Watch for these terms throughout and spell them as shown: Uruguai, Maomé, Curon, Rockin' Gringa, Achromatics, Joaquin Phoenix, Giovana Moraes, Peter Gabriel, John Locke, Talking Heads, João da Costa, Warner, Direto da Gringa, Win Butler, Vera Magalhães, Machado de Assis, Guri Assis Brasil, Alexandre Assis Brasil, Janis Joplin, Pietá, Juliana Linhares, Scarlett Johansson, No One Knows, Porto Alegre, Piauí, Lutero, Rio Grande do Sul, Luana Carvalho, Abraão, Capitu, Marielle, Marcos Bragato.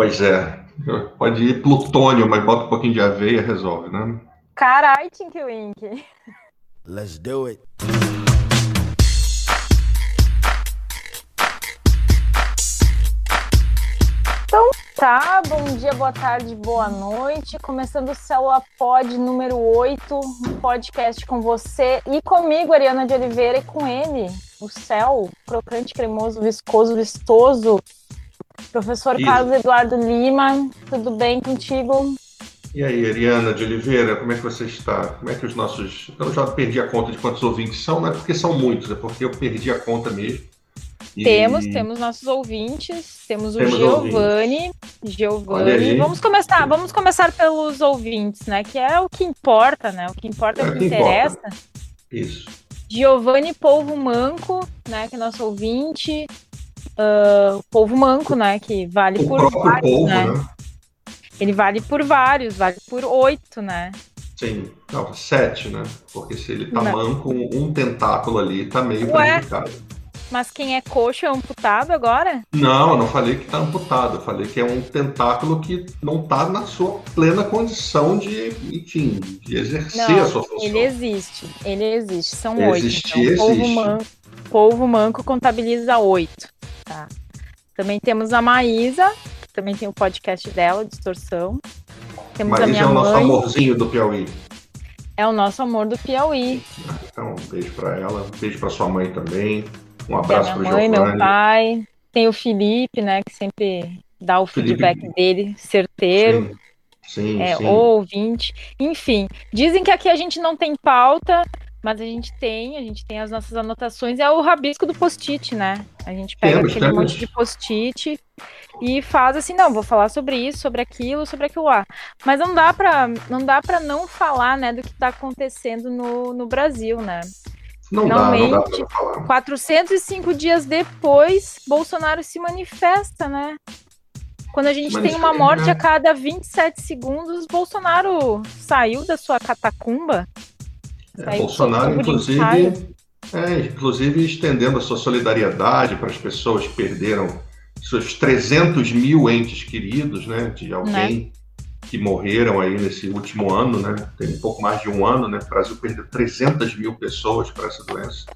Pois é. Pode ir Plutônio, mas bota um pouquinho de aveia, resolve, né? Carai, Tinky Winky. Let's do it. Então tá, bom dia, boa tarde, boa noite. Começando o CelaPod número 8, um podcast com você e comigo, Ariana de Oliveira, e com ele, o céu, crocante, cremoso, viscoso, vistoso, professor Isso. Carlos Eduardo Lima. Tudo bem contigo? E aí, Ariana de Oliveira, como é que você está? Como é que os nossos... Eu já perdi a conta de quantos ouvintes são, não é porque são muitos, é porque eu perdi a conta mesmo. E... Temos nossos ouvintes, temos o Giovani. Giovani. Vamos começar pelos ouvintes, né? Que é o que importa, né? O que importa é o que interessa. Importa. Isso. Giovani Polvo Manco, né? Que é nosso ouvinte. Polvo Manco, né? Que vale o por vários, polvo, né? Ele vale por vários, vale por 8, né? Sim, não, 7, né? Porque se ele tá manco, um tentáculo ali tá meio prejudicado. Mas quem é coxo é amputado agora? Não, eu não falei que tá amputado, eu falei que é um tentáculo que não tá na sua plena condição de, enfim, de exercer a sua função. Ele existe, são 8. Então, Polvo Manco contabiliza 8, tá? Também temos a Maísa, que também tem o podcast dela, Distorção. Temos Maísa, a minha mãe. Maísa é o nosso amorzinho do Piauí. É o nosso amor do Piauí. Então, um beijo pra ela, um beijo pra sua mãe também. Um abraço para o Giovanni. Meu pai, tem o Felipe, né, que sempre dá o feedback dele, certeiro. Sim. Ouvinte. Enfim, dizem que aqui a gente não tem pauta, mas a gente tem as nossas anotações, é o rabisco do post-it, né? A gente pega monte de post-it e faz assim, não, vou falar sobre isso, sobre aquilo lá. Mas não dá para não falar, né, do que está acontecendo no Brasil, né? Finalmente, 405 dias depois, Bolsonaro se manifesta, né? Quando a gente tem uma morte a cada 27 segundos, Bolsonaro saiu da sua catacumba. Bolsonaro, inclusive, estendendo a sua solidariedade para as pessoas que perderam seus 300 mil entes queridos, né? De alguém que morreram aí nesse último ano, né? Tem um pouco mais de um ano, né? O Brasil perdeu 300 mil pessoas para essa doença.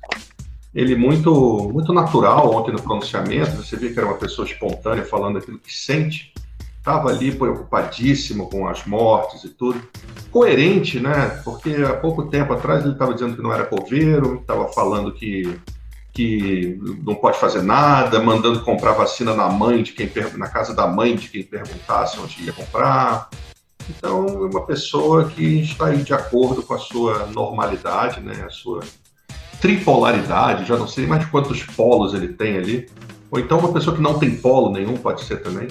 Ele muito, muito natural ontem no pronunciamento, você vê que era uma pessoa espontânea falando aquilo que sente, estava ali preocupadíssimo com as mortes e tudo. Coerente, né? Porque há pouco tempo atrás ele estava dizendo que não era coveiro, estava falando que não pode fazer nada, mandando comprar vacina na casa da mãe de quem perguntasse onde ia comprar. Então, é uma pessoa que está aí de acordo com a sua normalidade, né? A sua tripolaridade, já não sei mais quantos polos ele tem ali. Ou então uma pessoa que não tem polo nenhum, pode ser também.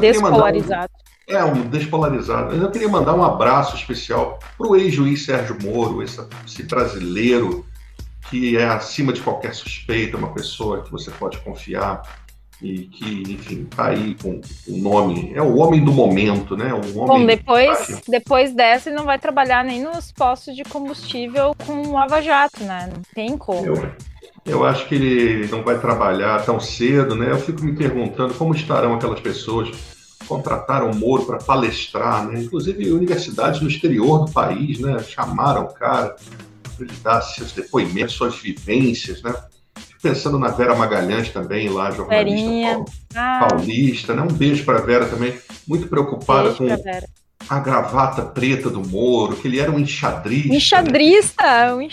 Despolarizado. Um despolarizado. Mas eu queria mandar um abraço especial para o ex-juiz Sérgio Moro, esse brasileiro, que é acima de qualquer suspeita, uma pessoa que você pode confiar e que, enfim, tá aí com o nome, é o homem do momento, né? Bom, depois dessa ele não vai trabalhar nem nos postos de combustível com Lava Jato, né? Não tem como. Eu acho que ele não vai trabalhar tão cedo, né? Eu fico me perguntando como estarão aquelas pessoas que contrataram o Moro para palestrar, né? Inclusive universidades no exterior do país, né? Chamaram o cara para ele dar seus depoimentos, suas vivências, né? Pensando na Vera Magalhães também, lá, jornalista paulista, né? Um beijo para a Vera também, muito preocupada com a gravata preta do Moro, que ele era um enxadrista. Enxadrista, né?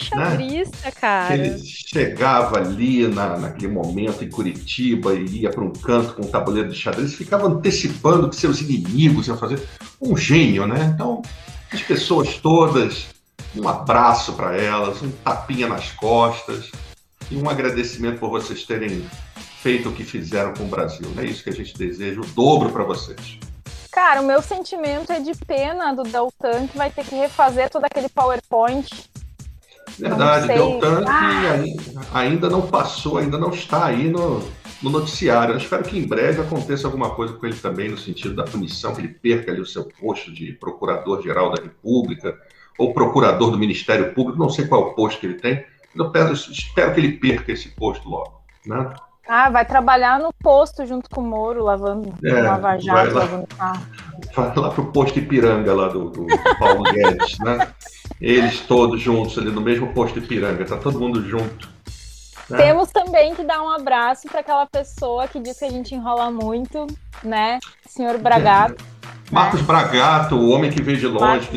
Cara. Que ele chegava ali naquele momento em Curitiba e ia para um canto com um tabuleiro de xadrez, ficava antecipando que seus inimigos iam fazer. Um gênio, né? Então, as pessoas todas... Um abraço para elas, um tapinha nas costas e um agradecimento por vocês terem feito o que fizeram com o Brasil. É isso que a gente deseja, o dobro para vocês. Cara, o meu sentimento é de pena do Deltan, que vai ter que refazer todo aquele PowerPoint. Verdade, Deltan ainda não passou, ainda não está aí no noticiário. Eu espero que em breve aconteça alguma coisa com ele também, no sentido da punição, que ele perca ali o seu posto de Procurador-Geral da República, ou procurador do Ministério Público, não sei qual é o posto que ele tem, eu espero que ele perca esse posto logo, né? Ah, vai trabalhar no posto junto com o Moro, lavando, lavar jato, lavando carro. Vai lá pro posto Ipiranga, lá do Paulo Guedes, né? Eles todos juntos ali no mesmo posto Ipiranga, tá todo mundo junto. Né? Temos também que dar um abraço para aquela pessoa que diz que a gente enrola muito, né? Senhor Bragato. Marcos Bragato, o homem que veio de longe,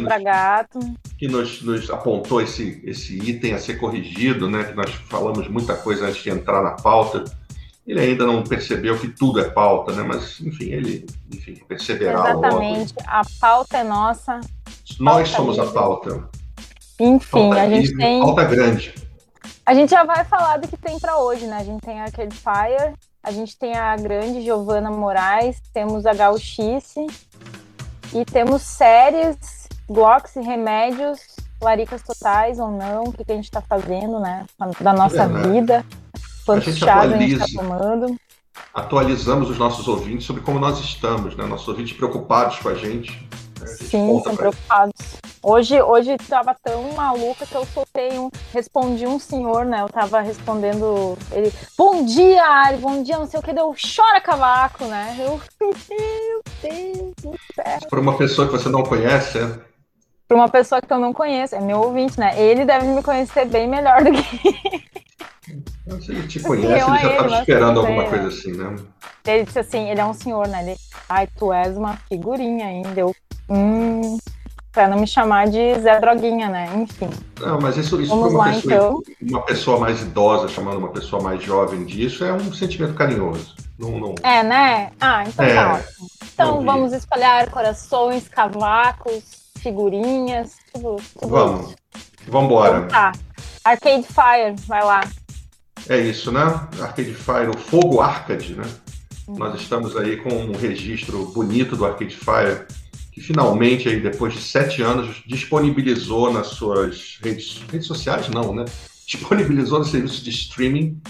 que nos apontou esse item a ser corrigido, né? Que nós falamos muita coisa antes de entrar na pauta. Ele ainda não percebeu que tudo é pauta, né? Mas, enfim, ele perceberá logo. Exatamente. A pauta é nossa. Nós somos a pauta. Enfim, a gente tem... Pauta grande. A gente já vai falar do que tem para hoje, né? A gente tem a Arcade Fire, a gente tem a grande Giovana Moraes, temos a Gauchice e temos séries, blocos e remédios, laricas totais ou não, o que a gente está fazendo, né? Da nossa vida. Quantos chás a gente está tomando. Atualizamos os nossos ouvintes sobre como nós estamos, né? Nossos ouvintes preocupados com a gente. Né? Sim, estão preocupados. Hoje estava tão maluca que eu soltei respondi um senhor, né? Eu estava respondendo ele, bom dia, Ari, bom dia, não sei o que, deu chora cavaco, né? Meu Deus do céu. Para uma pessoa que você não conhece, é? Para uma pessoa que eu não conheço, é meu ouvinte, né? Ele deve me conhecer bem melhor do que... Se ele te conhece, ele já estava esperando alguma coisa assim, né? Ele disse assim, ele é um senhor, né? Ele, ai, tu és uma figurinha ainda. Eu, pra não me chamar de Zé Droguinha, né? Enfim. Não, mas isso foi uma pessoa mais idosa chamando uma pessoa mais jovem disso, é um sentimento carinhoso. Não... É, né? Ah, então tá ótimo. Então vamos espalhar corações, cavacos, figurinhas, tudo. Vamos embora. Então, tá. Arcade Fire, vai lá. É isso, né? Arcade Fire, o Fogo Arcade, né? Nós estamos aí com um registro bonito do Arcade Fire, que finalmente, aí, depois de 7 anos, disponibilizou nas suas redes sociais, não, né? Disponibilizou no serviço de streaming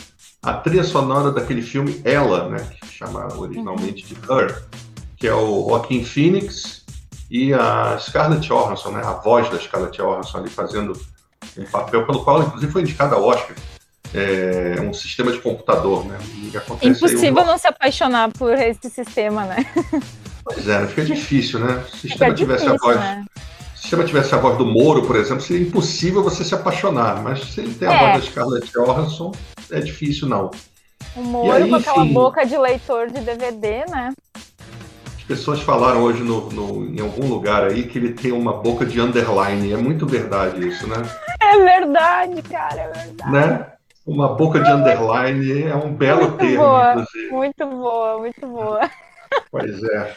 a trilha sonora daquele filme Ela, né? Que chamava originalmente de Her, que é o Joaquin Phoenix e a Scarlett Johansson, né? A voz da Scarlett Johansson ali fazendo... um papel pelo qual, inclusive, foi indicado ao Oscar. É um sistema de computador, né? É impossível não se apaixonar por esse sistema, né? Pois é, fica difícil, né? Se o sistema tivesse a voz do Moro, por exemplo, seria impossível você se apaixonar. Mas se ele tem a voz da Scarlett Johansson, é difícil, não. O Moro aí, com aquela boca de leitor de DVD, né? Pessoas falaram hoje em algum lugar aí que ele tem uma boca de underline. É muito verdade isso, né? É verdade, cara, é verdade. Né? Uma boca de underline é um belo termo, inclusive. Muito boa, muito boa. Pois é.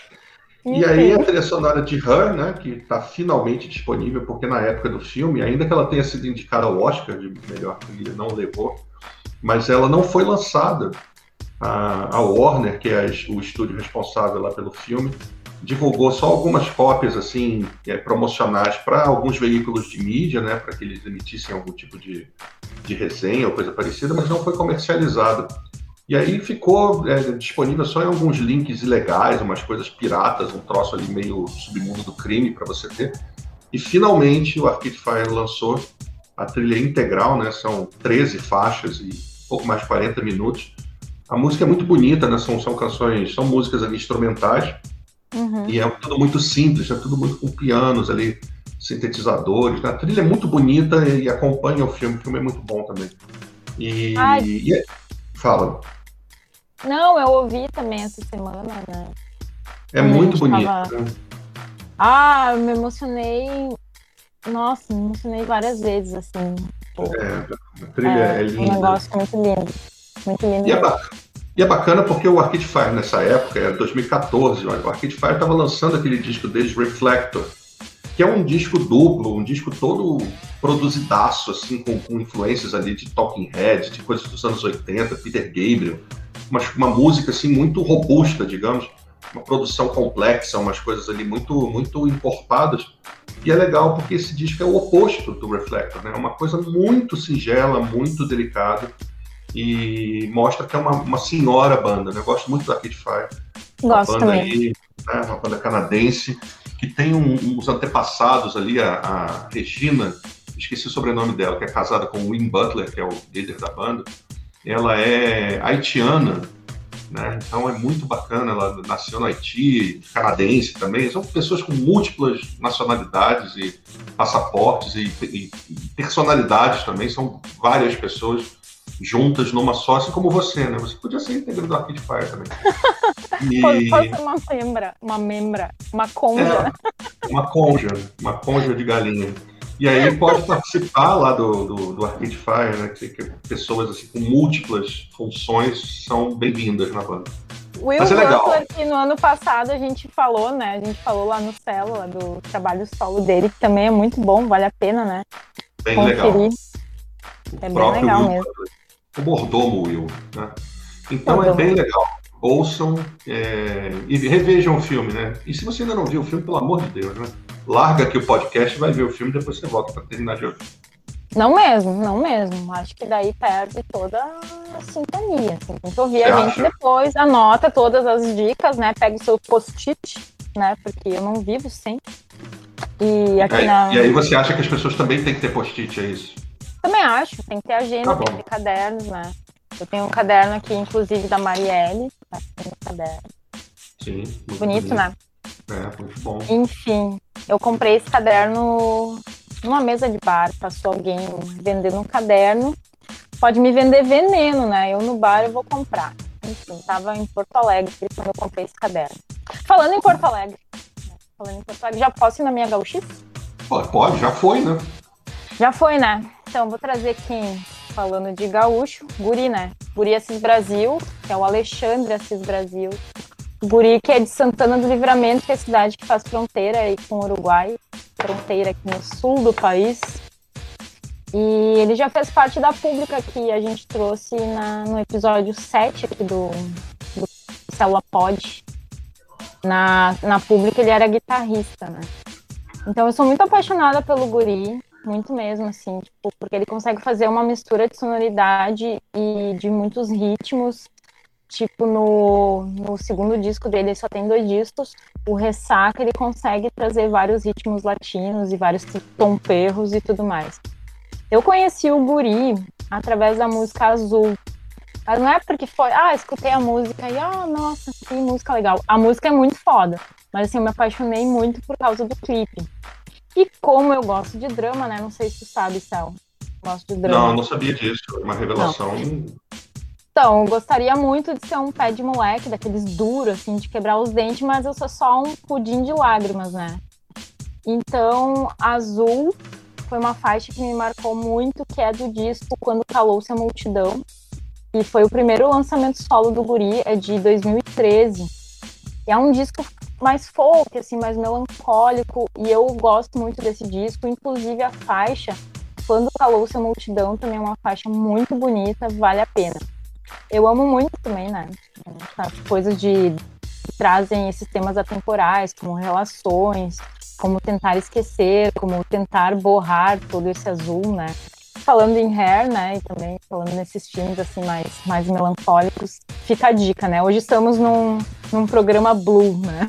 E aí a trilha sonora de Her, né, que está finalmente disponível, porque na época do filme, ainda que ela tenha sido indicada ao Oscar de melhor trilha, não levou, mas ela não foi lançada. A Warner, que é o estúdio responsável lá pelo filme, divulgou só algumas cópias assim, promocionais para alguns veículos de mídia, né, para que eles emitissem algum tipo de resenha ou coisa parecida, mas não foi comercializado. E aí ficou disponível só em alguns links ilegais, umas coisas piratas, um troço ali meio submundo do crime para você ter. E finalmente o Arcade Fire lançou a trilha integral, né, são 13 faixas e pouco mais de 40 minutos. A música é muito bonita, né? São canções, são músicas ali instrumentais, e é tudo muito simples, é tudo muito com pianos ali, sintetizadores, né? A trilha é muito bonita e acompanha o filme é muito bom também. Fala. Não, eu ouvi também essa semana, né? É muito bonito. Né? Ah, eu me emocionei, nossa, me emocionei várias vezes, assim. A trilha é linda. Um negócio muito lindo. Muito lindo. E é bacana porque o Arcade Fire nessa época, era 2014, o Arcade Fire estava lançando aquele disco deles, Reflektor, que é um disco duplo, um disco todo produzidaço, assim, com influências ali de Talking Heads, de coisas dos anos 80, Peter Gabriel, uma música assim muito robusta, digamos, uma produção complexa, umas coisas ali muito, muito encorpadas. E é legal porque esse disco é o oposto do Reflektor, né? É uma coisa muito singela, muito delicada. E mostra que é uma senhora banda, né? Eu gosto muito da Arcade Fire. Gosto banda também. Aí, né? Uma banda canadense, que tem uns antepassados ali, a Regina, esqueci o sobrenome dela, que é casada com o Win Butler, que é o líder da banda. ela é haitiana, né? Então é muito bacana, ela nasceu no Haiti, canadense também, são pessoas com múltiplas nacionalidades e passaportes e personalidades também, são várias pessoas juntas numa só, assim como você, né? Você podia ser integrante do Arcade Fire também. E... pode ser uma conja. É, uma conja de galinha. E aí pode participar lá do Arcade Fire, né? Que pessoas assim, com múltiplas funções são bem-vindas na banda. Will Butler, que no ano passado a gente falou, né? A gente falou lá no Célula do trabalho solo dele, que também é muito bom, vale a pena, né? Bem conferir. Legal. O é próprio bem legal Will, mesmo. O mordomo Will, né? Então mordomo. É bem legal. Ouçam e revejam o filme, né? E se você ainda não viu o filme, pelo amor de Deus, né? Larga aqui o podcast, vai ver o filme, depois você volta para terminar de ouvir. Não mesmo. Acho que daí perde toda a sintonia, assim. Tem que ouvir a gente depois, anota todas as dicas, né? Pega o seu post-it, né? Porque eu não vivo sem. E aí você acha que as pessoas também têm que ter post-it, é isso? Também acho, tem que ter agenda, tem que ter cadernos, né? Eu tenho um caderno aqui, inclusive, da Marielle. Tá? Tem um caderno. Sim. Bonito, né? É, muito bom. Enfim, eu comprei esse caderno numa mesa de bar, passou alguém vendendo um caderno. Pode me vender veneno, né? Eu no bar eu vou comprar. Enfim, tava em Porto Alegre quando eu comprei esse caderno. Falando em Porto Alegre, já posso ir na minha gauchice? Pode, já foi, né? Então, vou trazer aqui, falando de gaúcho, Guri, né? Guri Assis Brasil, que é o Alexandre Assis Brasil. Guri, que é de Santana do Livramento, que é a cidade que faz fronteira aí com o Uruguai, fronteira aqui no sul do país. E ele já fez parte da Pública, que a gente trouxe no episódio 7 aqui do CelaPod. Na Pública ele era guitarrista, né? Então eu sou muito apaixonada pelo Guri, muito mesmo, assim, tipo, porque ele consegue fazer uma mistura de sonoridade e de muitos ritmos. Tipo, no segundo disco dele, só tem 2 discos, o Ressaca, ele consegue trazer vários ritmos latinos e vários tomperros e tudo mais. Eu conheci o Guri através da música Azul. Não é porque foi, escutei a música e, nossa, que música legal. A música é muito foda, mas assim, eu me apaixonei muito por causa do clipe. E como eu gosto de drama, né, não sei se tu sabe, Céu, gosto de drama. Não sabia disso, é uma revelação... Não. Então, eu gostaria muito de ser um pé de moleque, daqueles duros, assim, de quebrar os dentes, mas eu sou só um pudim de lágrimas, né? Então, Azul foi uma faixa que me marcou muito, que é do disco Quando Calou-se a Multidão, e foi o primeiro lançamento solo do Guri, é de 2013. E é um disco mais folk, assim, mais melancólico, e eu gosto muito desse disco, inclusive a faixa Quando Calou-se a Multidão também é uma faixa muito bonita, vale a pena. Eu amo muito também, né? Coisas que trazem esses temas atemporais, como relações, como tentar esquecer, como tentar borrar todo esse azul, né? Falando em hair, né? E também falando nesses filmes assim, mais melancólicos, fica a dica, né? Hoje estamos num programa blue, né?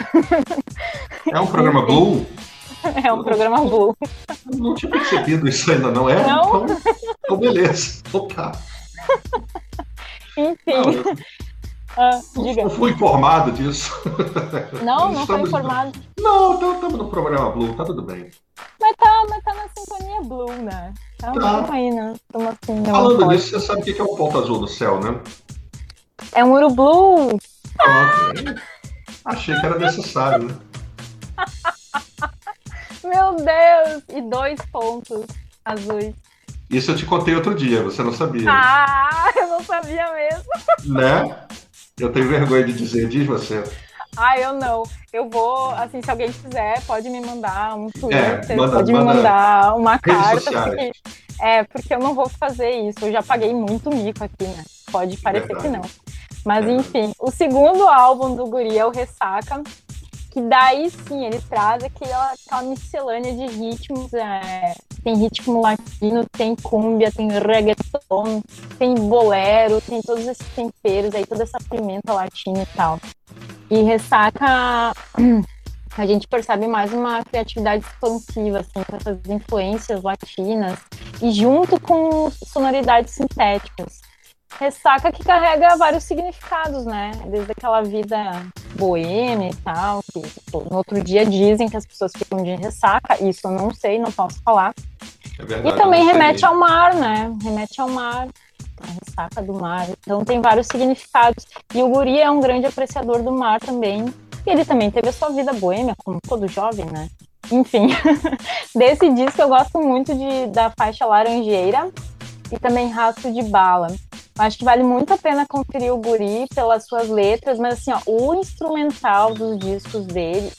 É um programa blue? É um programa blue. Não tinha percebido isso ainda, não é? Não? Então, beleza. Opa. Enfim, diga. Eu fui informado disso. Não foi informado. Não, estamos no programa Blue, tá tudo bem. Mas tá na sintonia Blue, né? Tá. Aí, né? Assim, falando nisso, você sabe o que é o ponto azul do céu, né? É um ouro blue. Achei que era necessário, né? Meu Deus! E 2 pontos azuis. Isso eu te contei outro dia, você não sabia. Eu não sabia mesmo. Né? Eu tenho vergonha de dizer, diz você. Eu não. Eu vou, assim, se alguém quiser, pode me mandar um Twitter, pode me mandar uma carta. Porque eu não vou fazer isso. Eu já paguei muito mico aqui, né? Pode parecer que não. Mas, enfim, o segundo álbum do Guri é o Ressaca, que daí sim ele traz aquela miscelânea de ritmos, tem ritmo latino, tem cumbia, tem reggaeton, tem bolero, tem todos esses temperos aí, toda essa pimenta latina e tal. E Ressaca, a gente percebe mais uma criatividade expansiva, assim, com essas influências latinas e junto com sonoridades sintéticas. Ressaca que carrega vários significados, né? Desde aquela vida boêmia e tal, que no outro dia dizem que as pessoas ficam de ressaca, isso eu não sei, não posso falar. É verdade, e também remete ao mar, né? Remete ao mar, a ressaca do mar. Então tem vários significados. E o Guri é um grande apreciador do mar também. E ele também teve a sua vida boêmia, como todo jovem, né? Enfim, desse disco eu gosto muito da faixa Laranjeira e também Rastro de Bala. Acho que vale muito a pena conferir o Guri pelas suas letras, mas assim, ó, o instrumental dos discos dele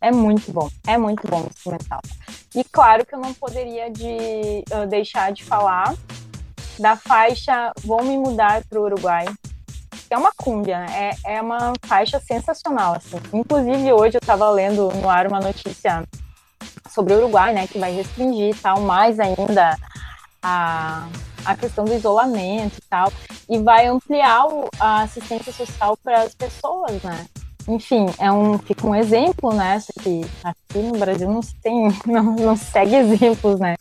é muito bom. É muito bom o instrumental. E claro que eu não poderia deixar de falar da faixa Vou Me Mudar para o Uruguai. É uma cúmbia, né? É uma faixa sensacional, assim. Inclusive, hoje eu estava lendo no ar uma notícia sobre o Uruguai, né? Que vai restringir e tal, mais ainda a questão do isolamento e tal. E vai ampliar a assistência social para as pessoas, né? Enfim, fica um exemplo, né? Que aqui no Brasil não segue exemplos, né?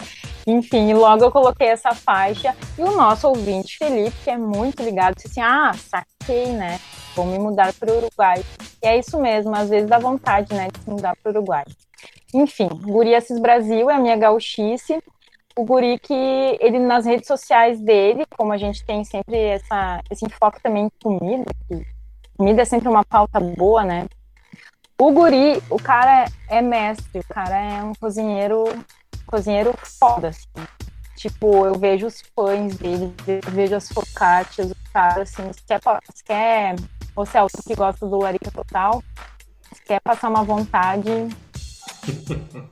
Enfim, logo eu coloquei essa faixa e o nosso ouvinte, Felipe, que é muito ligado, disse assim, saquei, né? Vou me mudar para o Uruguai. E é isso mesmo, às vezes dá vontade, né, de se mudar para o Uruguai. Enfim, Guri Assis Brasil é a minha gauchice. O Guri que ele nas redes sociais dele, como a gente tem sempre esse enfoque também em comida, que comida é sempre uma pauta boa, né? O Guri, o cara é mestre, o cara é um cozinheiro foda, assim. Tipo, eu vejo os pães dele, eu vejo as focaccias, o cara, assim, se quer ou se é alguém que gosta do Larica Total, se quer passar uma vontade,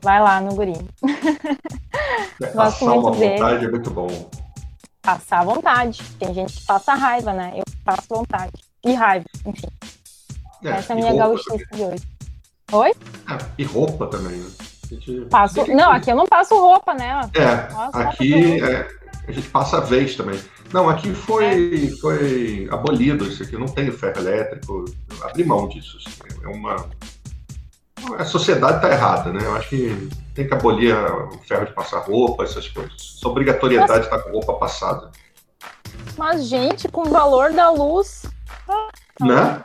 vai lá no Guri. Gosto muito dele. Passar uma vontade é muito bom. Passar vontade. Tem gente que passa raiva, né? Eu passo vontade. E raiva, enfim. Essa é a minha gauchice de hoje. Oi? E roupa também, né? Não, aqui eu não passo roupa, né? Aqui a gente passa a vez também. Não, aqui foi abolido isso aqui, não tem ferro elétrico, abri mão disso. Assim, a sociedade tá errada, né? Eu acho que tem que abolir o ferro de passar roupa, essas coisas. Essa obrigatoriedade de estar com roupa passada. Mas, gente, com o valor da luz... Né?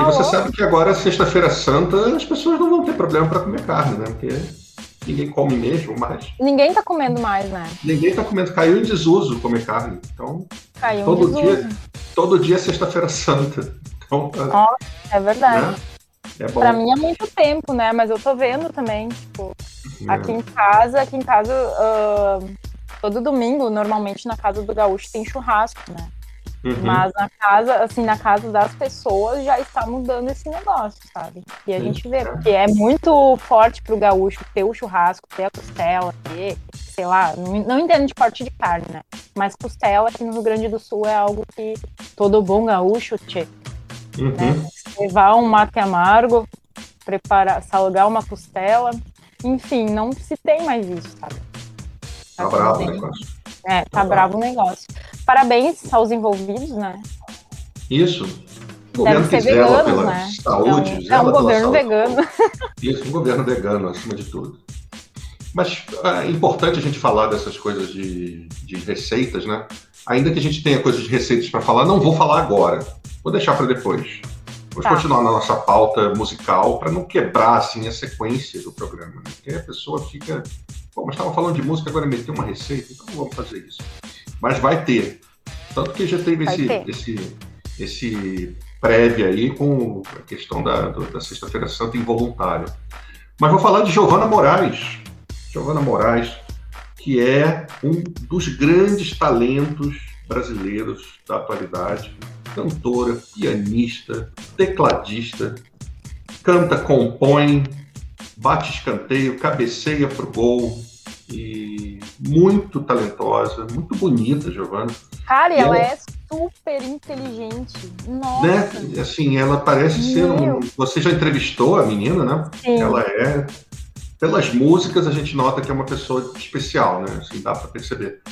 E você sabe que agora, sexta-feira santa, as pessoas não vão ter problema para comer carne, né? Porque ninguém come mesmo mais. Ninguém tá comendo mais, né? Ninguém tá comendo. Caiu em desuso comer carne. Então, caiu todo dia é sexta-feira santa. Então, é verdade. Né? É bom. Pra mim é muito tempo, né? Mas eu tô vendo também, tipo, aqui em casa, todo domingo, normalmente na casa do gaúcho tem churrasco, né? Uhum. Mas na casa das pessoas já está mudando esse negócio, sabe? E a gente vê, porque é muito forte pro gaúcho ter o churrasco, ter a costela, ter, sei lá, não entendo de corte de carne, né? Mas costela aqui no Rio Grande do Sul é algo que todo bom gaúcho né? Levar um mate amargo, preparar, salgar uma costela, enfim, não se tem mais isso, sabe? Tá bravo o negócio. Tá bravo o negócio. Parabéns aos envolvidos, né? Isso. O governo que zela pela saúde. É um governo vegano. Isso, um governo vegano, acima de tudo. Mas é importante a gente falar dessas coisas de receitas, né? Ainda que a gente tenha coisas de receitas para falar, não vou falar agora. Vou deixar para depois. Vamos continuar na nossa pauta musical para não quebrar, assim, a sequência do programa, né? Porque a pessoa fica... Pô, mas estava falando de música, agora meteu uma receita, então vamos fazer isso. Mas vai ter. Tanto que já teve esse prévio aí com a questão da Sexta-feira Santa involuntária. Mas vou falar de Giovana Moraes. Giovana Moraes, que é um dos grandes talentos brasileiros da atualidade. Cantora, pianista, tecladista, canta, compõe, bate escanteio, cabeceia pro gol. E muito talentosa, muito bonita, Giovana. Cara, e ela é super inteligente. Nossa! Né? Assim, ela parece ser Você já entrevistou a menina, né? Sim. Ela é... Pelas músicas, a gente nota que é uma pessoa especial, né? Assim, dá pra perceber.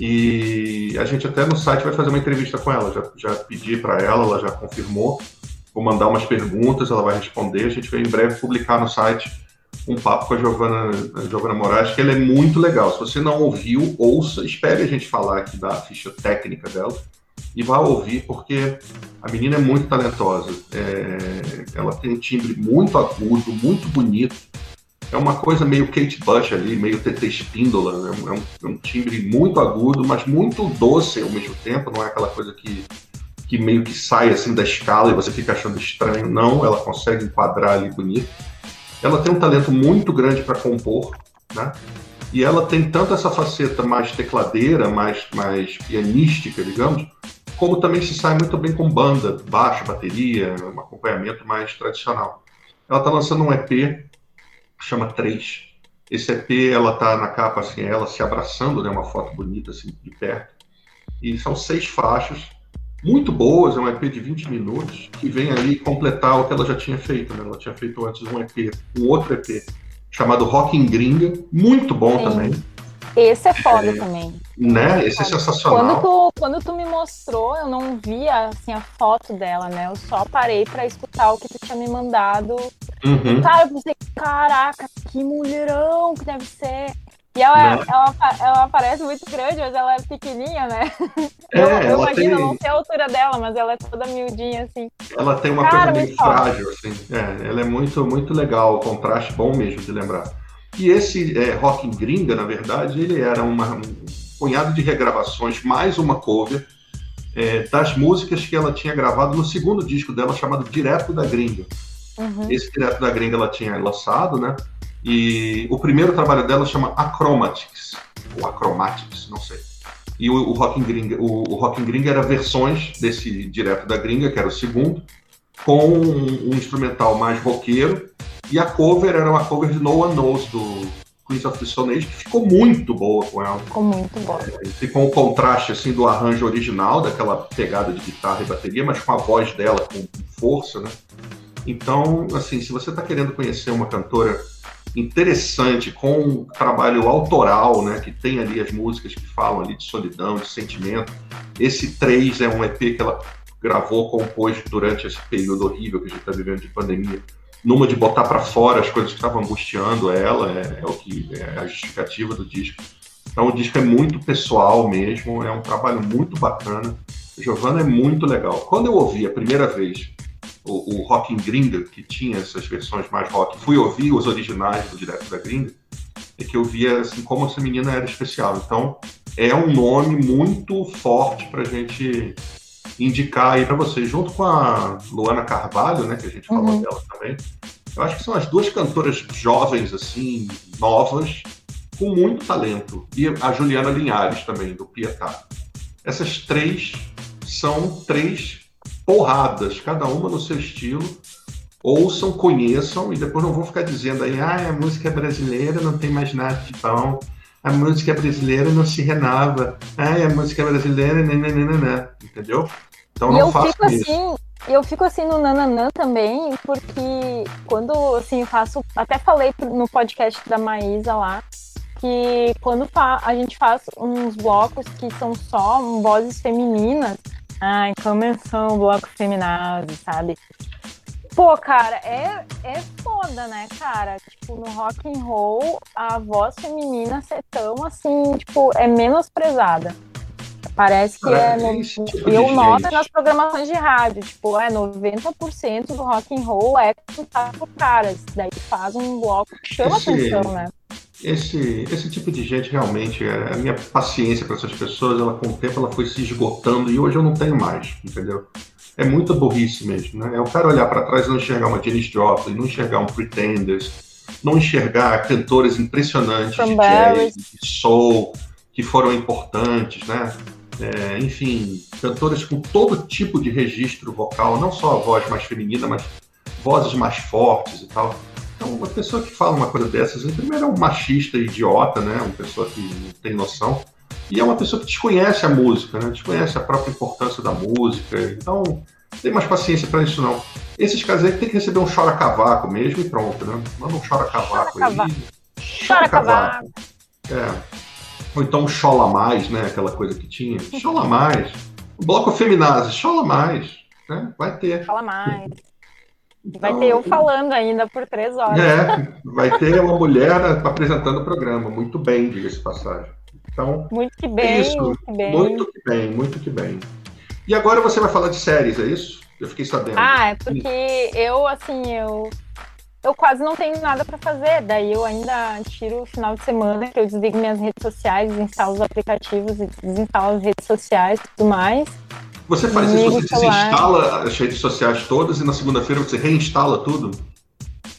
E a gente até no site vai fazer uma entrevista com ela. Já pedi pra ela, ela já confirmou. Vou mandar umas perguntas, ela vai responder. A gente vai em breve publicar no site... um papo com a Giovana Moraes, que ela é muito legal. Se você não ouviu, ouça, espere a gente falar aqui da ficha técnica dela, e vá ouvir, porque a menina é muito talentosa. Ela tem um timbre muito agudo, muito bonito. É uma coisa meio Kate Bush ali, meio TT Espíndola, né? É um timbre muito agudo, mas muito doce ao mesmo tempo, não é aquela coisa que meio que sai assim da escala e você fica achando estranho, não, ela consegue enquadrar ali bonito. Ela tem um talento muito grande para compor, né? E ela tem tanto essa faceta mais tecladeira, mais pianística, digamos, como também se sai muito bem com banda, baixo, bateria, um acompanhamento mais tradicional. Ela está lançando um EP, chama 3. Esse EP, ela tá na capa, assim, ela se abraçando, né, uma foto bonita, assim, de perto. E são 6 faixas, muito boas, é um EP de 20 minutos, que vem ali completar o que ela já tinha feito, né? Ela tinha feito antes um outro EP, chamado Rockin' Gringa, muito bom. Sim. Também. Esse é foda também. Né? Esse é sensacional. Quando tu me mostrou, eu não via assim, a foto dela, né? Eu só parei pra escutar o que tu tinha me mandado. Uhum. Cara, eu pensei, caraca, que mulherão que deve ser. E ela parece muito grande, mas ela é pequenininha, né? Eu imagino, não sei a altura dela, mas ela é toda miudinha, assim. Ela tem uma coisa meio frágil, assim. Ela é muito, muito legal, o contraste bom mesmo de lembrar. E esse Rockin' Gringa, na verdade, ele era um punhado de regravações, mais uma cover, das músicas que ela tinha gravado no segundo disco dela, chamado Direto da Gringa. Uhum. Esse Direto da Gringa ela tinha lançado, né? E o primeiro trabalho dela chama Achromatics, não sei. E o Rockin' Gringa, o Rockin' Gringa era versões desse Direto da Gringa, que era o segundo, com um instrumental mais roqueiro. E a cover era uma cover de No One Knows, do Queens of the Stone Age, que ficou muito boa com ela. Ficou muito boa. Ficou um contraste assim, do arranjo original, daquela pegada de guitarra e bateria, mas com a voz dela com força, né? Então, assim, se você está querendo conhecer uma cantora interessante, com um trabalho autoral, né, que tem ali as músicas que falam ali de solidão, de sentimento, esse 3 é um EP que ela gravou, compôs durante esse período horrível que a gente está vivendo de pandemia, numa de botar para fora as coisas que estavam angustiando ela, o que é a justificativa do disco. Então o disco é muito pessoal mesmo, é um trabalho muito bacana. A Giovana é muito legal. Quando eu ouvi a primeira vez o Rockin' Gringa, que tinha essas versões mais rock, fui ouvir os originais do Direto da Gringa, é que eu via assim, como essa menina era especial. Então é um nome muito forte pra gente indicar aí para vocês, junto com a Luana Carvalho, né, que a gente falou dela também. Eu acho que são as duas cantoras jovens, assim, novas, com muito talento. E a Juliana Linhares também, do Pietá. Essas 3 são 3 porradas, cada uma no seu estilo. Ouçam, conheçam, e depois não vão ficar dizendo aí, a música é brasileira, não tem mais nada de bom. A música brasileira não se renova. A música brasileira... Nananana, entendeu? Então não faço isso. Assim, eu fico assim no nananã também, porque quando assim, faço... Até falei no podcast da Maísa lá, que quando a gente faz uns blocos que são só vozes femininas, começou um bloco feminado, sabe? Pô, cara, é foda, né, cara? Tipo, no rock and roll, a voz feminina ser tão, assim, tipo, é menosprezada. Parece que eu noto nas programações de rádio, tipo, 90% do rock and roll é cantado por caras. Daí faz um bloco que chama atenção, né? Esse tipo de gente, realmente, a minha paciência com essas pessoas, ela com o tempo ela foi se esgotando e hoje eu não tenho mais, entendeu? É muita burrice mesmo, né? É o cara olhar para trás e não enxergar uma Janis Joplin, não enxergar um Pretenders, não enxergar cantores impressionantes de jazz, de soul, que foram importantes, né? Enfim, cantores com todo tipo de registro vocal, não só a voz mais feminina, mas vozes mais fortes e tal. Então, uma pessoa que fala uma coisa dessas, primeiro é um machista idiota, né? Uma pessoa que não tem noção. E é uma pessoa que desconhece a música, né? Desconhece a própria importância da música. Então, não tem mais paciência para isso, não. Esses caras aí tem que receber um chora-cavaco mesmo e pronto, né? Manda um chora-cavaco aí. Chora-cavaco. Ou então um chola mais, né? Aquela coisa que tinha. Chola mais. O bloco feminazi, chola mais. Né? Vai ter. Chola mais. Então, vai ter eu falando ainda por 3 horas. Vai ter uma mulher apresentando o programa. Muito bem, diga-se de passagem. Então, muito que bem, isso, muito que bem. E agora você vai falar de séries, é isso? Eu fiquei sabendo. Ah, é porque eu quase não tenho nada pra fazer, daí eu ainda tiro o final de semana, que eu desligo minhas redes sociais, instalo os aplicativos, desinstalo as redes sociais e tudo mais. Você faz isso, você desinstala as redes sociais todas e na segunda-feira você reinstala tudo?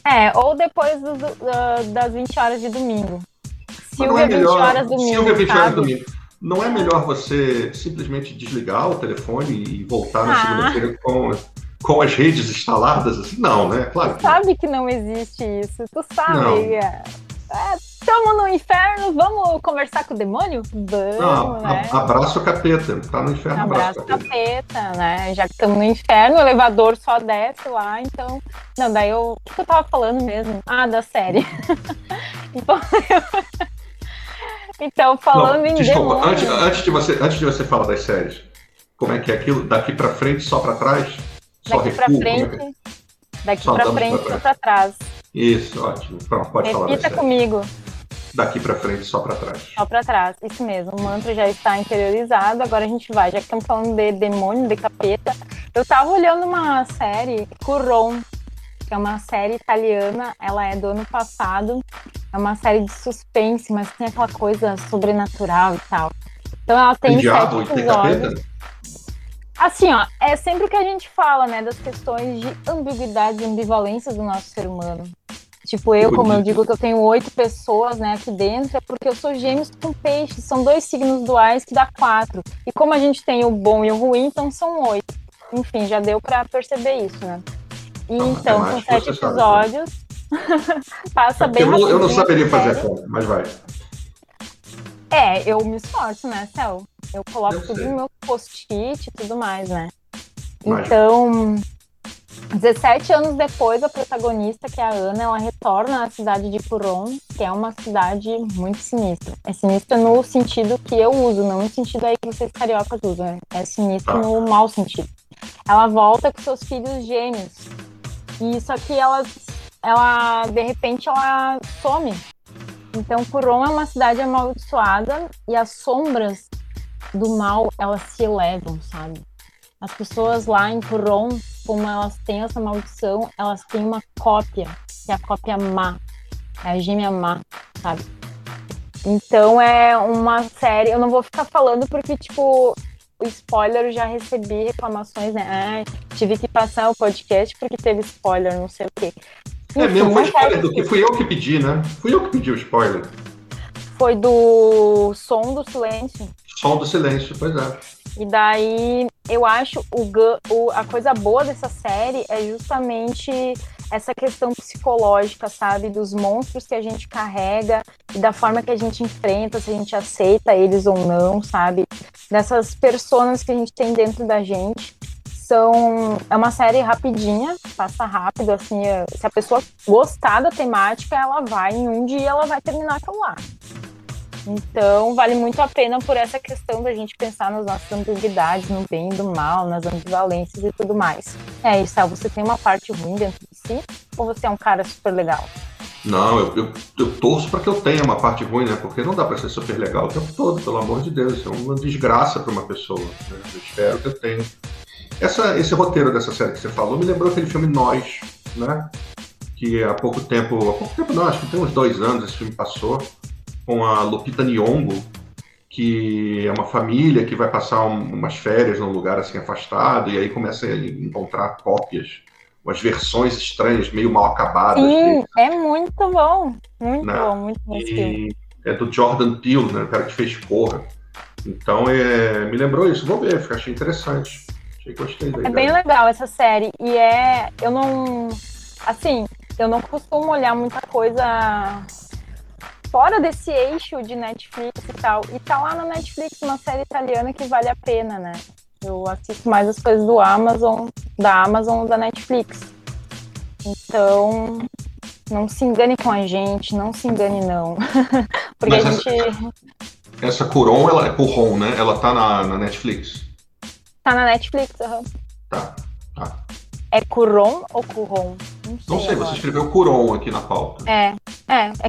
É, ou depois das 20 horas de domingo. Silvia, é 20 horas do domingo. Silvia, 20 horas do domingo. Não é melhor você simplesmente desligar o telefone e voltar na segunda-feira com as redes instaladas? Assim? Não, né? Claro. Tu sabe que não existe isso. Tu sabe. Estamos no inferno, vamos conversar com o demônio? Vamos, não, né? Abraça o capeta. Tá no inferno, abraça o capeta, né? Já que estamos no inferno, o elevador só desce lá, então... Não, daí eu... O que eu tava falando mesmo? Ah, da série. Então, então, falando em demônio... Antes de você falar das séries, como é que é aquilo? Daqui pra frente, só pra trás? Daqui pra frente, só pra trás. Isso, ótimo. Pronto, pode falar. Repita comigo. Daqui pra frente, só pra trás. Só pra trás, isso mesmo. O mantra já está interiorizado, agora a gente vai. Já que estamos falando de demônio, de capeta, eu tava olhando uma série, Curon, que é uma série italiana, ela é do ano passado, é uma série de suspense, mas tem aquela coisa sobrenatural e tal. Então ela tem 7 episódios. Assim, ó, é sempre o que a gente fala, né, das questões de ambiguidades e ambivalências do nosso ser humano. Tipo, eu, como eu digo que eu tenho 8 pessoas, né, aqui dentro, é porque eu sou gêmeos com peixes, são 2 signos duais que dá 4. E como a gente tem o bom e o ruim, então são 8. Enfim, já deu pra perceber isso, né? E então, são 7 episódios. Passa bem rapidinho. Eu não saberia fazer a conta, mas vai. É, eu me esforço, né, Céu? Eu coloco tudo no meu post-it e tudo mais, né? Mas... Então, 17 anos depois, a protagonista, que é a Ana, ela retorna à cidade de Curon, que é uma cidade muito sinistra. É sinistra no sentido que eu uso, não no sentido aí que vocês cariocas usam, né? É sinistra no mau sentido. Ela volta com seus filhos gêmeos. E só que ela de repente, ela some. Então, Curon é uma cidade amaldiçoada e as sombras do mal, elas se elevam, sabe? As pessoas lá em Curon, como elas têm essa maldição, elas têm uma cópia, que é a cópia má, é a gêmea má, sabe? Então, é uma série... Eu não vou ficar falando porque, tipo... O spoiler, eu já recebi reclamações, né? Ah, tive que passar o podcast porque teve spoiler, não sei o quê. É mesmo, foi spoiler do que fui eu que pedi, né? Fui eu que pedi o spoiler. Foi do Som do Silêncio. Som do Silêncio, pois é. E daí, eu acho a coisa boa dessa série é justamente essa questão psicológica, sabe? Dos monstros que a gente carrega e da forma que a gente enfrenta, se a gente aceita eles ou não, sabe? Dessas personas que a gente tem dentro da gente. É uma série rapidinha, passa rápido, assim, se a pessoa gostar da temática, ela vai, em um dia, ela vai terminar aquilo lá. Então, vale muito a pena por essa questão da gente pensar nas nossas ambiguidades, no bem e do mal, nas ambivalências e tudo mais. É isso, você tem uma parte ruim dentro de si, ou você é um cara super legal? Não, eu torço para que eu tenha uma parte ruim, né? Porque não dá para ser super legal o tempo todo, pelo amor de Deus, é uma desgraça para uma pessoa, né? Eu espero que eu tenha. Esse roteiro dessa série que você falou me lembrou aquele filme Nós, né? Que há pouco tempo não, acho que tem uns 2 anos esse filme passou, com a Lupita Nyong'o, que é uma família que vai passar umas férias num lugar assim afastado, e aí começa a encontrar cópias, umas versões estranhas, meio mal acabadas. Sim, é muito bom, muito, né? Bom, muito bom esse filme. É do Jordan Peele, né? O cara que fez Corra. Então me lembrou isso, vou ver, achei interessante. É bem legal essa série. E eu não costumo olhar muita coisa fora desse eixo de Netflix e tal. E tá lá na Netflix uma série italiana que vale a pena, né? Eu assisto mais as coisas do Amazon, da Amazon ou da Netflix. Então, não se engane com a gente, não se engane não. Porque mas a gente... Essa Curon, ela é Curon, né? Ela tá na Netflix. Tá na Netflix, aham. Tá. É Curon ou Curon? Não sei você escreveu Curon aqui na pauta. É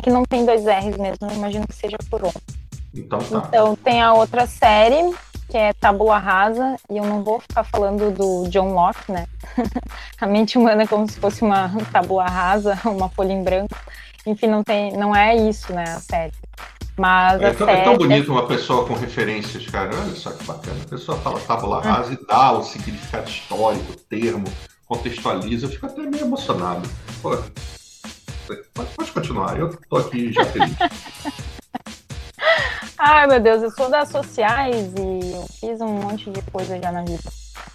que não tem 2 R's mesmo, eu imagino que seja Curon. Então tá. Então tem a outra série, que é Tábua Rasa, e eu não vou ficar falando do John Locke, né? A mente humana é como se fosse uma tábua rasa, uma folha em branco. Enfim, não é isso, né, a série. Mas é tão bonito uma pessoa com referências, cara. Olha só que bacana. A pessoa fala tábua rasa e dá o significado histórico, o termo, contextualiza. Eu fico até meio emocionado. Pô, pode continuar, eu tô aqui já feliz. Ai, meu Deus, eu sou das sociais e eu fiz um monte de coisa já na vida.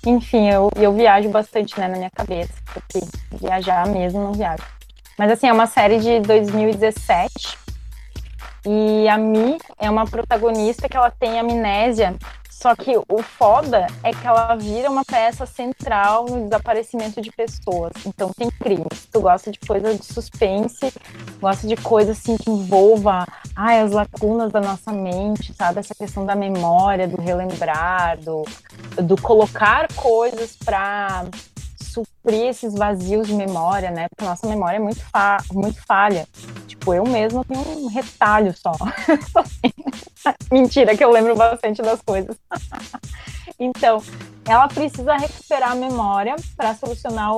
Enfim, eu viajo bastante, né, na minha cabeça, porque viajar mesmo não viajo. Mas assim, é uma série de 2017 e a Mi é uma protagonista que ela tem amnésia, só que o foda é que ela vira uma peça central no desaparecimento de pessoas. Então tem crimes, tu gosta de coisa de suspense, gosta de coisa assim que envolva... Ai, as lacunas da nossa mente, sabe? Essa questão da memória, do relembrar, do colocar coisas para suprir esses vazios de memória, né? Porque a nossa memória é muito falha. Tipo, eu mesma tenho um retalho só. Mentira, que eu lembro bastante das coisas. Então, ela precisa recuperar a memória para solucionar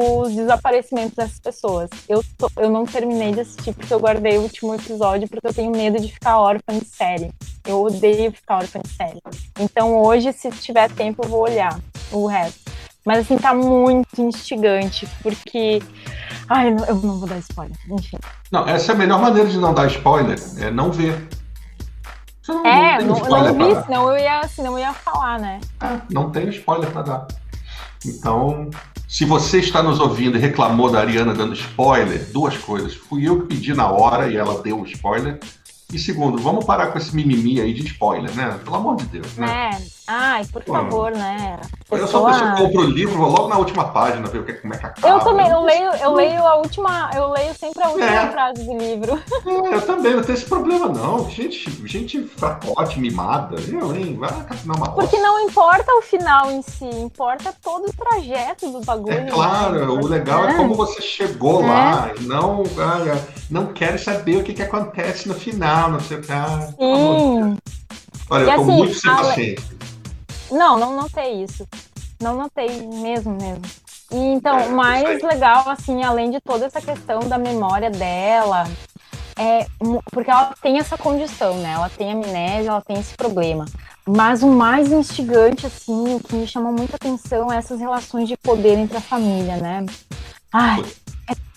os desaparecimentos dessas pessoas. Eu não terminei de assistir porque eu guardei o último episódio, porque eu tenho medo de ficar órfã de série. Eu odeio ficar órfã de série. Então hoje, se tiver tempo, eu vou olhar o resto. Mas assim, tá muito instigante, porque... Ai, eu não vou dar spoiler, enfim. Não, essa é a melhor maneira de não dar spoiler, é não ver. Não vi, senão eu ia falar, né? Ah, não tem spoiler pra dar. Então, se você está nos ouvindo e reclamou da Ariana dando spoiler, duas coisas. Fui eu que pedi na hora e ela deu o spoiler. E segundo, vamos parar com esse mimimi aí de spoiler, né? Pelo amor de Deus, né? É, ai, por favor, né? Eu sou uma pessoa que compra o livro, vou logo na última página ver como é que acaba. Eu também, eu leio sempre a última frase do livro. É, eu também, não tenho esse problema não. Gente fracote, mimada, eu, hein? Vai capinar uma roça. Porque não importa o final em si, importa todo o trajeto do bagulho. É claro, né? O legal é como você chegou lá e não... não quero saber o que acontece no final, não sei o que. Sim. Olha, eu tô assim, muito sem paciência. Não notei isso. Não notei mesmo. E então, o mais legal, assim, além de toda essa questão da memória dela, é porque ela tem essa condição, né? Ela tem amnésia, ela tem esse problema. Mas o mais instigante, assim, que me chamou muita atenção é essas relações de poder entre a família, né? Ai...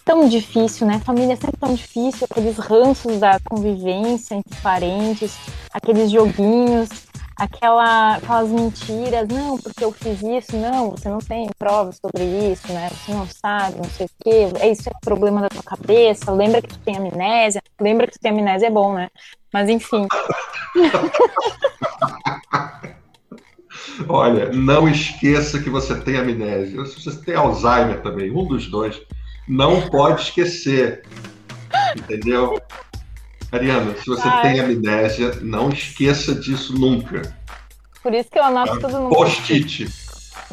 tão difícil, né? Família é sempre tão difícil, aqueles ranços da convivência entre parentes, aqueles joguinhos, aquelas mentiras, não, porque eu fiz isso, não, você não tem provas sobre isso, né? Você não sabe, não sei o quê, isso é problema da tua cabeça, lembra que tu tem amnésia, é bom, né? Mas enfim. Olha, não esqueça que você tem amnésia, se você tem Alzheimer também, um dos dois. Não pode esquecer, entendeu? Ariana, se você tem amnésia, não esqueça disso nunca. Por isso que eu anoto tudo no post-it.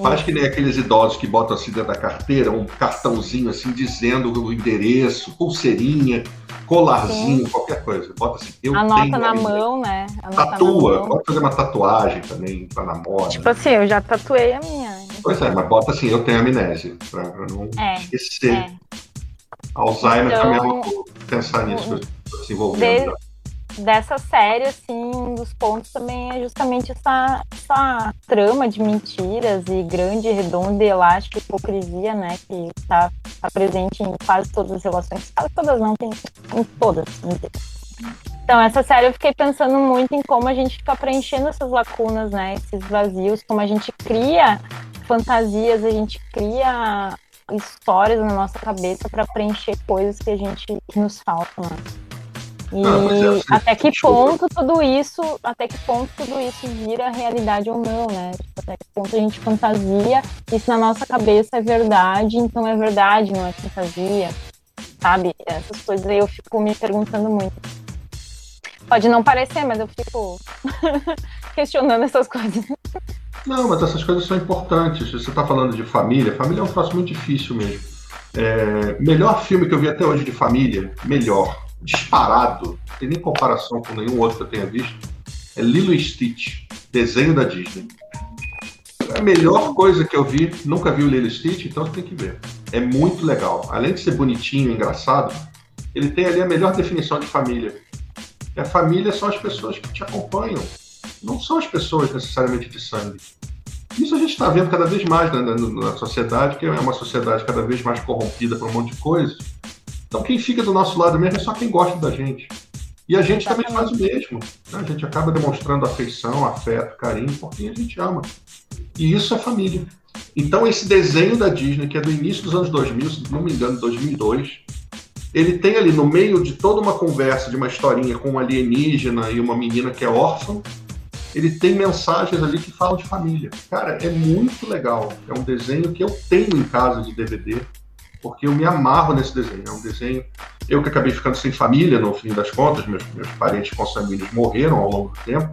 Faz que nem aqueles idosos que botam assim dentro da carteira, um cartãozinho assim, dizendo o endereço, pulseirinha, colarzinho, qualquer coisa. Bota assim, eu anota tenho na amnésia. Mão, né? Anota tatua, mão. Pode fazer uma tatuagem também, tá na moda. Tipo assim, eu já tatuei a minha. Pois é, mas bota assim, eu tenho amnésia, pra não esquecer. É. Alzheimer então, também é uma coisa, pensar nisso, se envolvendo. Dessa série, assim, um dos pontos também é justamente essa trama de mentiras e grande, redonda, elástica hipocrisia, né, que tá presente em quase todas as relações. Quase todas não, tem em todas. Então, essa série eu fiquei pensando muito em como a gente fica preenchendo essas lacunas, né, esses vazios, como a gente cria fantasias, a gente cria histórias na nossa cabeça para preencher coisas que nos faltam, né? E até que ponto tudo isso vira realidade ou não, né? Até que ponto a gente fantasia, isso na nossa cabeça é verdade, então é verdade, não é fantasia, sabe? Essas coisas aí eu fico me perguntando muito. Pode não parecer, mas eu fico questionando essas coisas. Não, mas essas coisas são importantes. Você está falando de família. Família é um troço muito difícil mesmo. Melhor filme que eu vi até hoje de família, disparado, não tem nem comparação com nenhum outro que eu tenha visto, é Lilo e Stitch. Desenho da Disney. A melhor coisa que eu vi, nunca vi o Lilo e Stitch, então você tem que ver. É muito legal. Além de ser bonitinho, engraçado, ele tem ali a melhor definição de família. E a família são as pessoas que te acompanham. Não são as pessoas necessariamente de sangue. Isso a gente está vendo cada vez mais na sociedade, que é uma sociedade cada vez mais corrompida por um monte de coisa. Então quem fica do nosso lado mesmo é só quem gosta da gente. E a gente também faz o mesmo, né? A gente acaba demonstrando afeição, afeto, carinho por quem a gente ama. E isso é família. Então esse desenho da Disney, que é do início dos anos 2000, se não me engano, 2002, ele tem ali no meio de toda uma conversa, de uma historinha com um alienígena e uma menina que é órfã, ele tem mensagens ali que falam de família. Cara, é muito legal. É um desenho que eu tenho em casa de DVD, porque eu me amarro nesse desenho. É um desenho... Eu que acabei ficando sem família, no fim das contas, meus parentes consanguíneos morreram ao longo do tempo.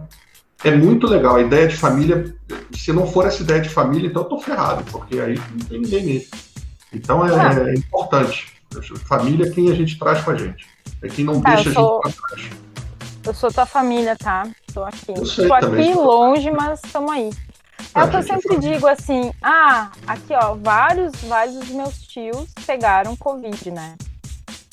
É muito legal. A ideia de família... Se não for essa ideia de família, então eu tô ferrado, porque aí não tem ninguém mesmo. Então é importante. Família é quem a gente traz com a gente. É quem não deixa a gente pra trás. Eu sou tua família, tá? Tô aqui. Tô aqui longe, mas estamos aí. É o que eu sempre digo assim, aqui ó, vários dos meus tios pegaram Covid, né?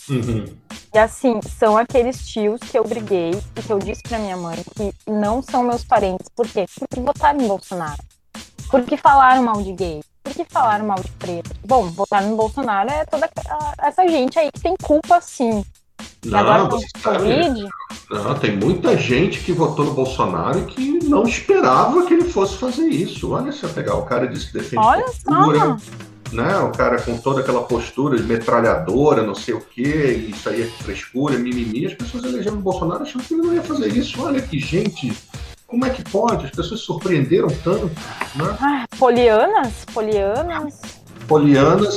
Uhum. E assim, são aqueles tios que eu briguei e que eu disse pra minha mãe que não são meus parentes. Por quê? Porque votaram em Bolsonaro. Porque falaram mal de gay. Porque falaram mal de preto. Bom, votaram em Bolsonaro é toda essa gente aí que tem culpa, sim. Não, agora, você sabe, não, tem muita gente que votou no Bolsonaro e que não esperava que ele fosse fazer isso. Olha só, pegar o cara disse que defende cultura, né? O cara com toda aquela postura de metralhadora, não sei o quê, isso aí é frescura, mimimi. As pessoas elegeram o Bolsonaro achando que ele não ia fazer isso. Olha que gente, como é que pode? As pessoas surpreenderam tanto, né? Polianas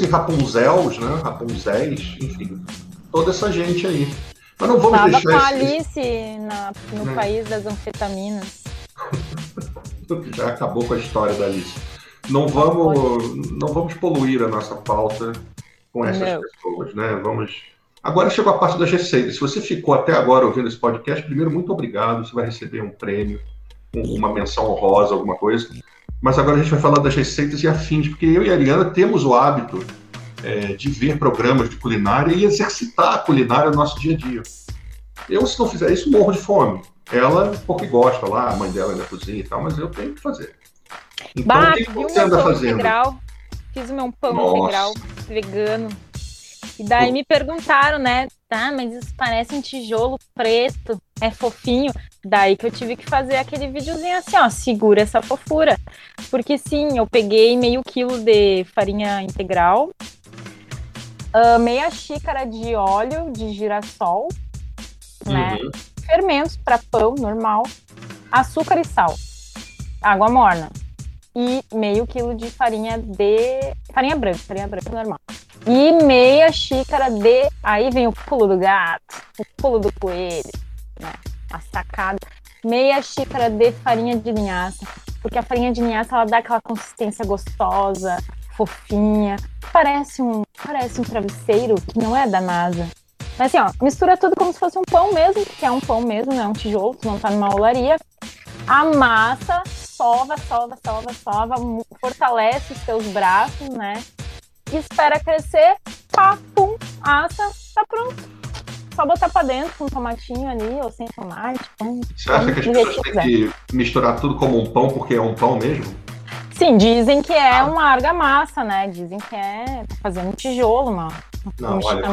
e Rapunzels, né? Rapunzéis, enfim. Toda essa gente aí. Mas não vamos deixar com a Alice no país das anfetaminas. Já acabou com a história da Alice. Não vamos poluir a nossa pauta com essas pessoas, né? Agora chegou a parte das receitas. Se você ficou até agora ouvindo esse podcast, primeiro, muito obrigado. Você vai receber um prêmio, uma menção honrosa, alguma coisa. Mas agora a gente vai falar das receitas e afins, porque eu e a Ariana temos o hábito de ver programas de culinária e exercitar a culinária no nosso dia a dia. Eu, se não fizer isso, morro de fome. Ela, porque gosta lá, a mãe dela ainda cozinha e tal, mas eu tenho que fazer. Então, fiz o meu pão integral vegano. E daí me perguntaram, né? Tá, mas isso parece um tijolo preto, é fofinho. Daí que eu tive que fazer aquele videozinho assim, ó, segura essa fofura. Porque sim, eu peguei meio quilo de farinha integral, meia xícara de óleo de girassol, né? Fermentos para pão normal, açúcar e sal, água morna e meio quilo de farinha branca normal e meia xícara de, aí vem o pulo do gato, o pulo do coelho, né? A sacada, meia xícara de farinha de linhaça, porque a farinha de linhaça ela dá aquela consistência gostosa, fofinha, parece um travesseiro que não é da NASA. Mas assim, ó, mistura tudo como se fosse um pão mesmo, que é um pão mesmo, não é um tijolo, tu não tá numa olaria. Amassa, sova, fortalece os teus braços, né? Espera crescer, pá, pum, assa, tá pronto. Só botar pra dentro com um tomatinho ali, ou sem tomate. Você acha que as pessoas têm que misturar tudo como um pão, porque é um pão mesmo? Sim, dizem que é uma argamassa, né? Dizem que é fazendo um tijolo, mano. Não, olha,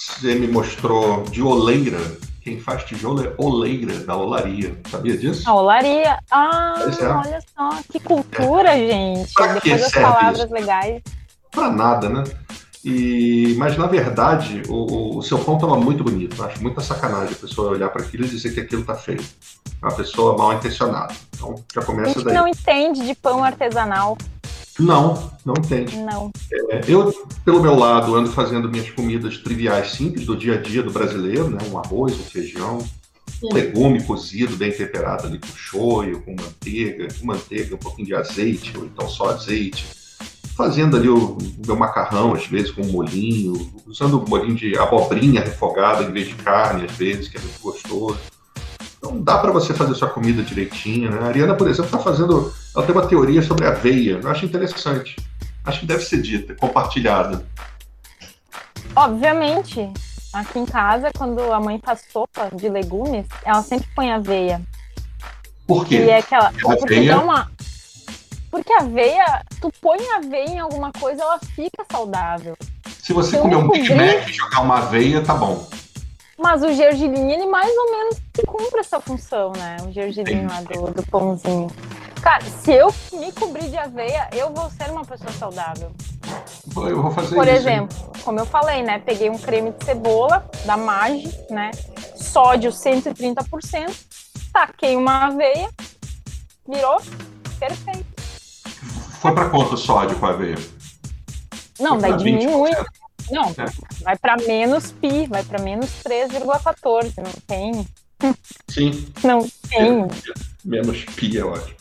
você me mostrou de oleira. Quem faz tijolo é oleira, da olaria. Sabia disso? A olaria. Olha só, que cultura, gente. Pra depois as palavras isso? Legais. Pra nada, né? Mas, na verdade, o seu pão estava muito bonito. Eu acho muita sacanagem a pessoa olhar para aquilo e dizer que aquilo tá feio. É uma pessoa mal intencionada. Então, já começa daí. A gente não entende de pão artesanal. Não entende. Não. Eu, pelo meu lado, ando fazendo minhas comidas triviais, simples, do dia a dia do brasileiro, né? Um arroz, um feijão, um legume cozido, bem temperado ali com shoyu, com manteiga, um pouquinho de azeite, ou então só azeite. Fazendo ali o meu macarrão, às vezes, com um molhinho, usando um molhinho de abobrinha refogada em vez de carne, às vezes, que é muito gostoso. Então dá para você fazer sua comida direitinho, né? A Ariana, por exemplo, está fazendo... Ela tem uma teoria sobre a aveia. Eu acho interessante. Acho que deve ser dita, compartilhada. Obviamente. Aqui em casa, quando a mãe faz sopa de legumes, ela sempre põe aveia. Por quê? E é que ela... Porque a aveia, tu põe a aveia em alguma coisa, ela fica saudável. Se você comer um Big Mac e jogar uma aveia, tá bom. Mas o gergelim, ele mais ou menos cumpre essa função, né? O gergelim lá do pãozinho. Cara, se eu me cobrir de aveia, eu vou ser uma pessoa saudável. Eu vou fazer isso. Por exemplo, como eu falei, né? Peguei um creme de cebola da Maggi, né? Sódio 130%, taquei uma aveia, virou perfeito. Foi pra quanto o sódio com a aveia? Não, daí diminui. Não, vai pra menos pi, vai pra menos 3,14, não tem? Sim. Não tem. Menos pi, eu acho.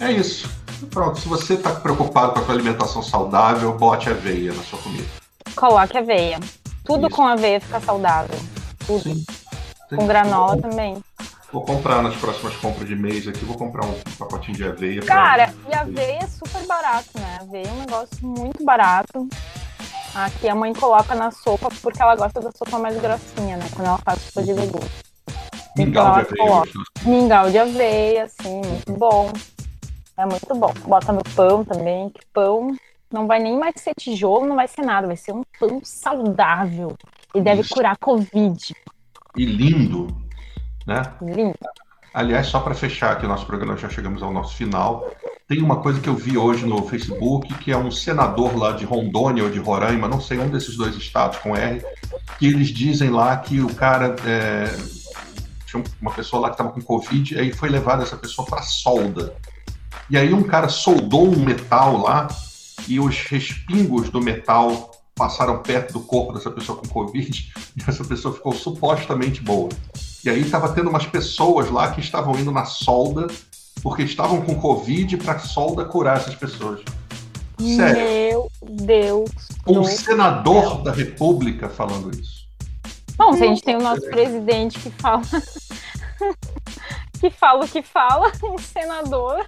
É isso. Pronto, se você tá preocupado com a sua alimentação saudável, bote aveia na sua comida. Coloque aveia. Tudo isso. Com aveia fica saudável. Tudo. Sim. Com granola também. Vou comprar nas próximas compras de mês aqui, vou comprar um pacotinho de aveia. Cara, e aveia é super barato, né? Aveia é um negócio muito barato. Aqui a mãe coloca na sopa porque ela gosta da sopa mais grossinha, né? Quando ela faz sopa de legumes. Mingau de aveia. Mingau de aveia, assim, muito bom. É muito bom. Bota no pão também, que pão não vai nem mais ser tijolo, não vai ser nada, vai ser um pão saudável. E deve curar Covid. E lindo. Né? Aliás, só para fechar aqui o nosso programa, já chegamos ao nosso final. Tem uma coisa que eu vi hoje no Facebook, que é um senador lá de Rondônia ou de Roraima, não sei, um desses dois estados com R, que eles dizem lá que o cara tinha uma pessoa lá que estava com Covid, e aí foi levada essa pessoa para solda. E aí um cara soldou um metal lá e os respingos do metal passaram perto do corpo dessa pessoa com Covid e essa pessoa ficou supostamente boa. E aí estava tendo umas pessoas lá que estavam indo na solda porque estavam com Covid para a solda curar essas pessoas. Sério. Meu Deus. Um senador da República falando isso. Bom, se a gente tem o nosso presidente que fala que fala o que fala, um senador.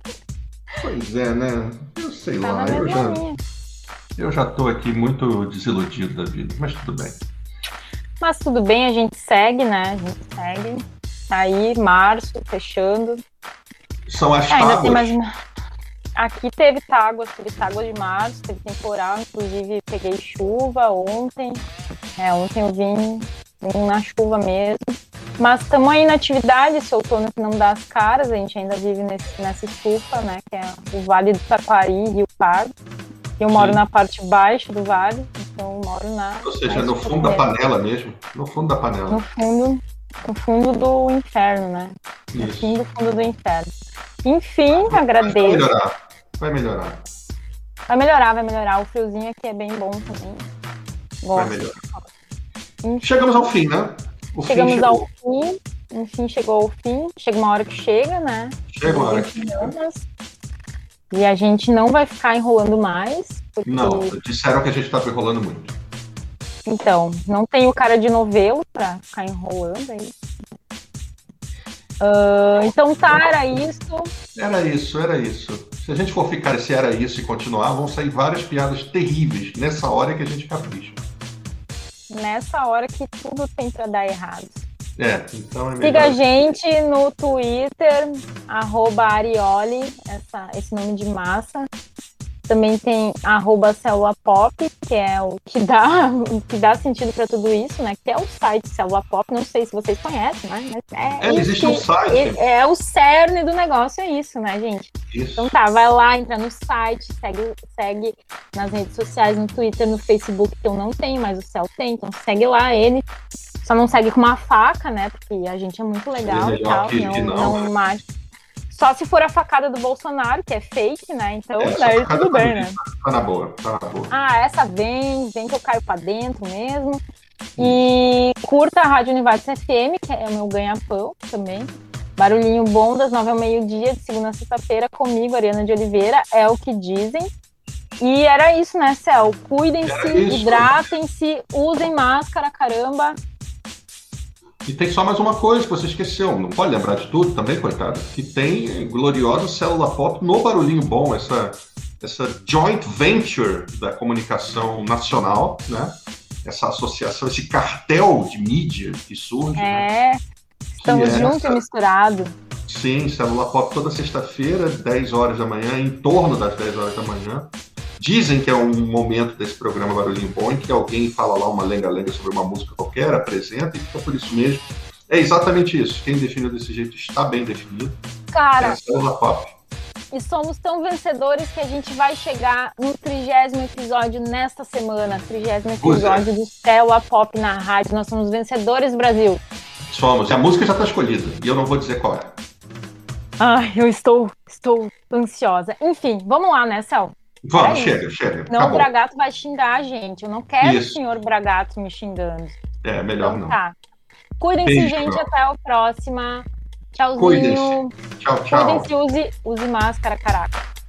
Pois é, né? Eu sei lá. Eu já tô aqui muito desiludido da vida, mas tudo bem. Mas tudo bem, a gente segue, né? A gente segue. Aí, março, fechando. São as tábuas. Aqui teve tábua de março, teve temporal, inclusive peguei chuva ontem. Ontem eu vim na chuva mesmo. Mas estamos aí na atividade, esse outono que não dá as caras, a gente ainda vive nessa estufa, né? Que é o Vale do Taquari e o Pardo. Eu moro na parte baixa do vale, então eu moro na... Ou seja, no fundo da panela mesmo. No fundo da panela. No fundo do inferno, né? Isso. No fim do fundo do inferno. Enfim, agradeço. Vai melhorar. O friozinho aqui é bem bom também. Gosto. Vai melhorar. Enfim, chegamos ao fim, né? Enfim, chegou ao fim. Chega uma hora que chega, né? Chega uma hora que chega. E a gente não vai ficar enrolando mais. Porque... Não, disseram que a gente estava enrolando muito. Então, não tem o cara de novelo para ficar enrolando aí. Então tá, era isso. Se a gente for ficar esse era isso e continuar, vão sair várias piadas terríveis nessa hora que a gente capricha. Nessa hora que tudo tem para dar errado. Então é melhor. Siga a gente no Twitter, @Arioli, esse nome de massa. Também tem @CelulaPop, que é o que dá sentido para tudo isso, né? Que é o site CelulaPop, não sei se vocês conhecem, né? Mas existe um site. É o cerne do negócio, é isso, né, gente? Isso. Então tá, vai lá, entra no site, segue nas redes sociais, no Twitter, no Facebook, que eu não tenho, mas o Cel tem, então segue lá ele. Só não segue com uma faca, né? Porque a gente é muito legal e tal. Não, mas... Só se for a facada do Bolsonaro, que é fake, né? Então, daí tudo bem, né? Tá na boa. Essa vem que eu caio pra dentro mesmo. E curta a Rádio Univates FM, que é o meu ganha-pão também. Barulhinho Bom, das 9h ao meio-dia, de segunda a sexta-feira, comigo, Ariana de Oliveira, é o que dizem. E era isso, né, Cel? Cuidem-se, hidratem-se, usem máscara, caramba. E tem só mais uma coisa que você esqueceu, não pode lembrar de tudo também, coitado, que tem gloriosa Célula Pop no Barulhinho Bom, essa joint venture da comunicação nacional, né? Essa associação, esse cartel de mídia que surge. É, né? Estamos juntos e misturados. Sim, Célula Pop toda sexta-feira, 10 horas da manhã, em torno das 10 horas da manhã. Dizem que é um momento desse programa Barulhinho Bom em que alguém fala lá uma lenga-lenga sobre uma música qualquer, apresenta e fica por isso mesmo. É exatamente isso. Quem definiu desse jeito está bem definido. Cara, é a Célula Pop. E somos tão vencedores que a gente vai chegar no 30º episódio nesta semana. 30º episódio do Célula Pop na rádio. Nós somos vencedores, Brasil. Somos. E a música já está escolhida. E eu não vou dizer qual é. Ai, eu estou ansiosa. Enfim, vamos lá, né, Cel? Vamos, chega. Não, acabou. O Bragato vai xingar a gente. Eu não quero o senhor Bragato me xingando. É, melhor então, não. Tá. Cuidem-se, beijo, gente. Bro. Até a próxima. Tchauzinho. Cuidem-se. Tchau. Cuidem-se, use máscara, caraca.